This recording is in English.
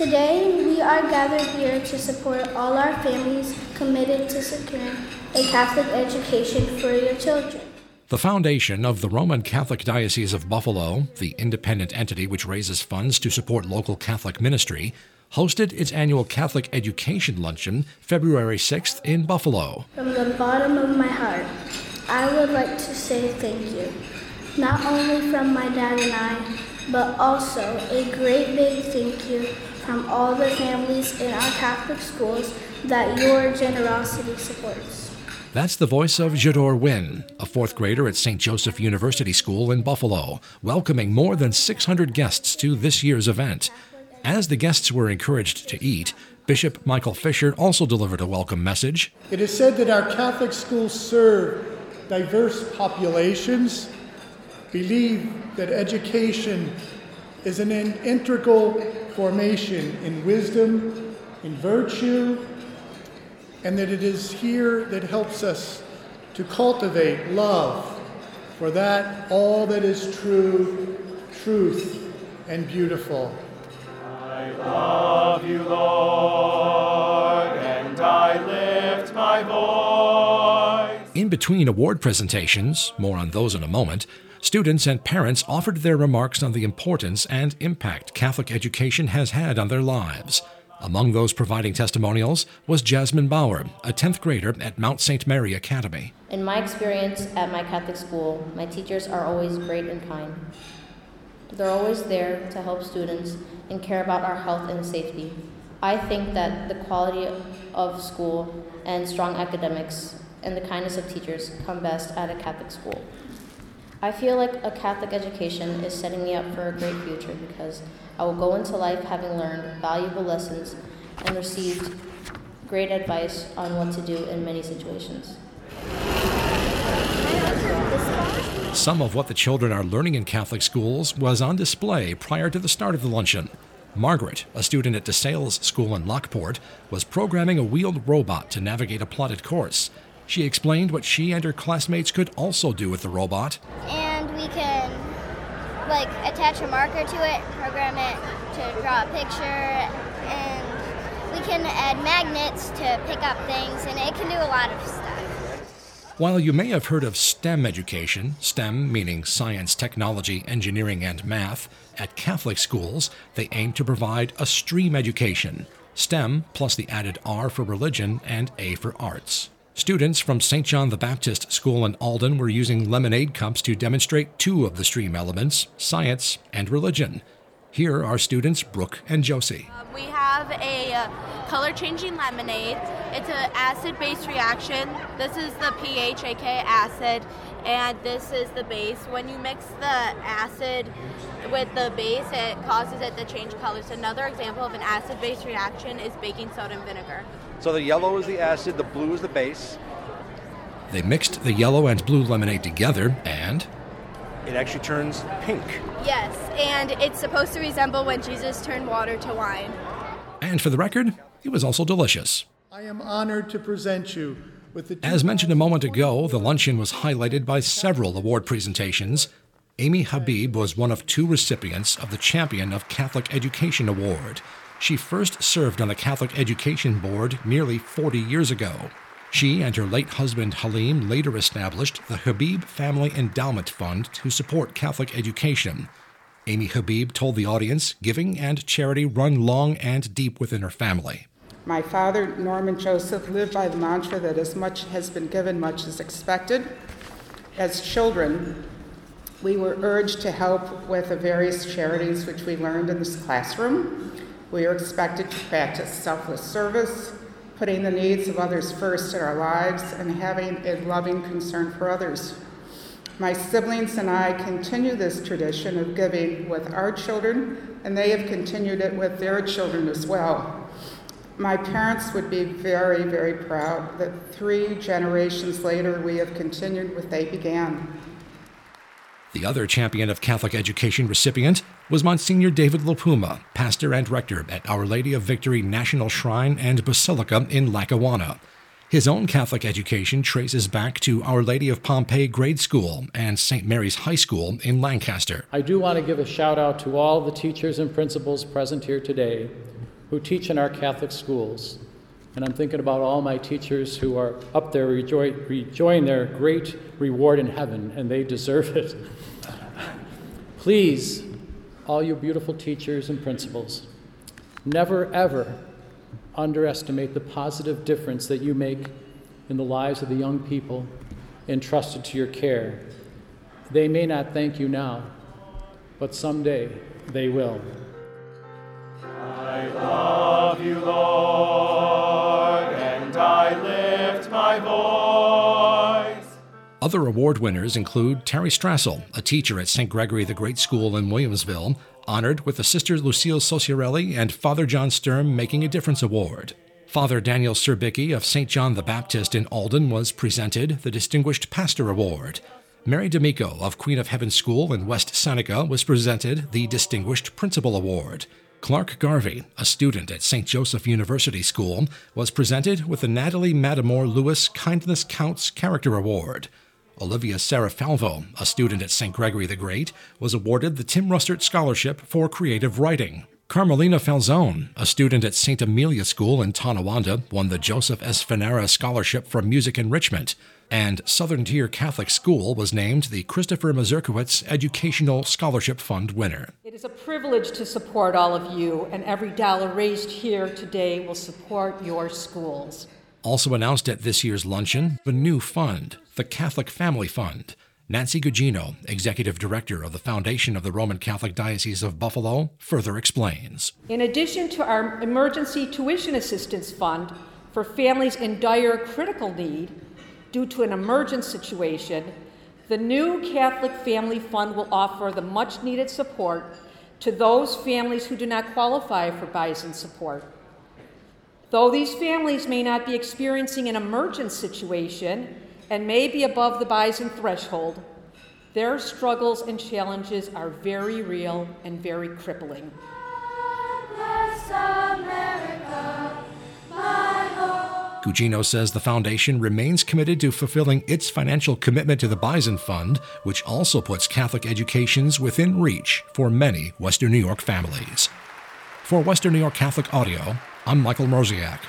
Today, we are gathered here to support all our families committed to securing a Catholic education for your children. The Foundation of the Roman Catholic Diocese of Buffalo, the independent entity which raises funds to support local Catholic ministry, hosted its annual Catholic Education Luncheon February 6th in Buffalo. From the bottom of my heart, I would like to say thank you, not only from my dad and I, but also a great big thank you from all the families in our Catholic schools that your generosity supports. That's the voice of Jodor Wynne, a fourth grader at St. Joseph University School in Buffalo, welcoming more than 600 guests to this year's event. As the guests were encouraged to eat, Bishop Michael Fisher also delivered a welcome message. It is said that our Catholic schools serve diverse populations, believe that education is an integral formation in wisdom, in virtue, and that it is here that helps us to cultivate love for that, all that is true, truth, and beautiful. I love you, Lord, and I lift my voice. In between award presentations, more on those in a moment, students and parents offered their remarks on the importance and impact Catholic education has had on their lives. Among those providing testimonials was Jasmine Bauer, a 10th grader at Mount St. Mary Academy. In my experience at my Catholic school, my teachers are always great and kind. They're always there to help students and care about our health and safety. I think that the quality of school and strong academics and the kindness of teachers come best at a Catholic school. I feel like a Catholic education is setting me up for a great future because I will go into life having learned valuable lessons and received great advice on what to do in many situations. Some of what the children are learning in Catholic schools was on display prior to the start of the luncheon. Margaret, a student at DeSales School in Lockport, was programming a wheeled robot to navigate a plotted course. She explained what she and her classmates could also do with the robot. And we can attach a marker to it, program it to draw a picture, and we can add magnets to pick up things, and it can do a lot of stuff. While you may have heard of STEM education, STEM meaning science, technology, engineering, and math, at Catholic schools, they aim to provide a STREAM education. STEM plus the added R for religion and A for arts. Students from St. John the Baptist School in Alden were using lemonade cups to demonstrate two of the STREAM elements, science and religion. Here are students Brooke and Josie. We have a color-changing lemonade. It's an acid-base reaction. This is the pH, aka acid, and this is the base. When you mix the acid with the base, it causes it to change colors. Another example of an acid-base reaction is baking soda and vinegar. So the yellow is the acid, the blue is the base. They mixed the yellow and blue lemonade together and it actually turns pink. Yes, and it's supposed to resemble when Jesus turned water to wine. And for the record, it was also delicious. I am honored to present you with the... As mentioned a moment ago, the luncheon was highlighted by several award presentations. Amy Habib was one of two recipients of the Champion of Catholic Education Award. She first served on the Catholic Education Board nearly 40 years ago. She and her late husband Halim later established the Habib Family Endowment Fund to support Catholic education. Amy Habib told the audience giving and charity run long and deep within her family. My father, Norman Joseph, lived by the mantra that as much has been given, much is expected. As children, we were urged to help with the various charities which we learned in this classroom. We are expected to practice selfless service, putting the needs of others first in our lives, and having a loving concern for others. My siblings and I continue this tradition of giving with our children, and they have continued it with their children as well. My parents would be very, very proud that 3 generations later we have continued what they began. The other Champion of Catholic Education recipient was Monsignor David LaPuma, pastor and rector at Our Lady of Victory National Shrine and Basilica in Lackawanna. His own Catholic education traces back to Our Lady of Pompeii Grade School and St. Mary's High School in Lancaster. I do want to give a shout out to all the teachers and principals present here today who teach in our Catholic schools. And I'm thinking about all my teachers who are up there enjoying their great reward in heaven, and they deserve it. Please, all you beautiful teachers and principals, never ever underestimate the positive difference that you make in the lives of the young people entrusted to your care. They may not thank you now, but someday they will. I love you, Lord, and I lift my voice. Other award winners include Terry Strassel, a teacher at St. Gregory the Great School in Williamsville, honored with the Sister Lucille Sosiarelli and Father John Sturm Making a Difference Award. Father Daniel Serbicki of St. John the Baptist in Alden was presented the Distinguished Pastor Award. Mary D'Amico of Queen of Heaven School in West Seneca was presented the Distinguished Principal Award. Clark Garvey, a student at St. Joseph University School, was presented with the Natalie Matamore Lewis Kindness Counts Character Award. Olivia Sarafalvo, a student at St. Gregory the Great, was awarded the Tim Russert Scholarship for Creative Writing. Carmelina Falzone, a student at St. Amelia School in Tonawanda, won the Joseph S. Fanera Scholarship for Music Enrichment, and Southern Tier Catholic School was named the Christopher Mazurkiewicz Educational Scholarship Fund winner. It is a privilege to support all of you, and every dollar raised here today will support your schools. Also announced at this year's luncheon, the new fund, the Catholic Family Fund. Nancy Gugino, Executive Director of the Foundation of the Roman Catholic Diocese of Buffalo, further explains. In addition to our Emergency Tuition Assistance Fund for families in dire critical need due to an emergent situation, the new Catholic Family Fund will offer the much-needed support to those families who do not qualify for Bison support. Though these families may not be experiencing an emergent situation and may be above the Bison threshold, their struggles and challenges are very real and very crippling. Gugino says the foundation remains committed to fulfilling its financial commitment to the Bison Fund, which also puts Catholic educations within reach for many Western New York families. For Western New York Catholic Audio, I'm Michael Mroziak.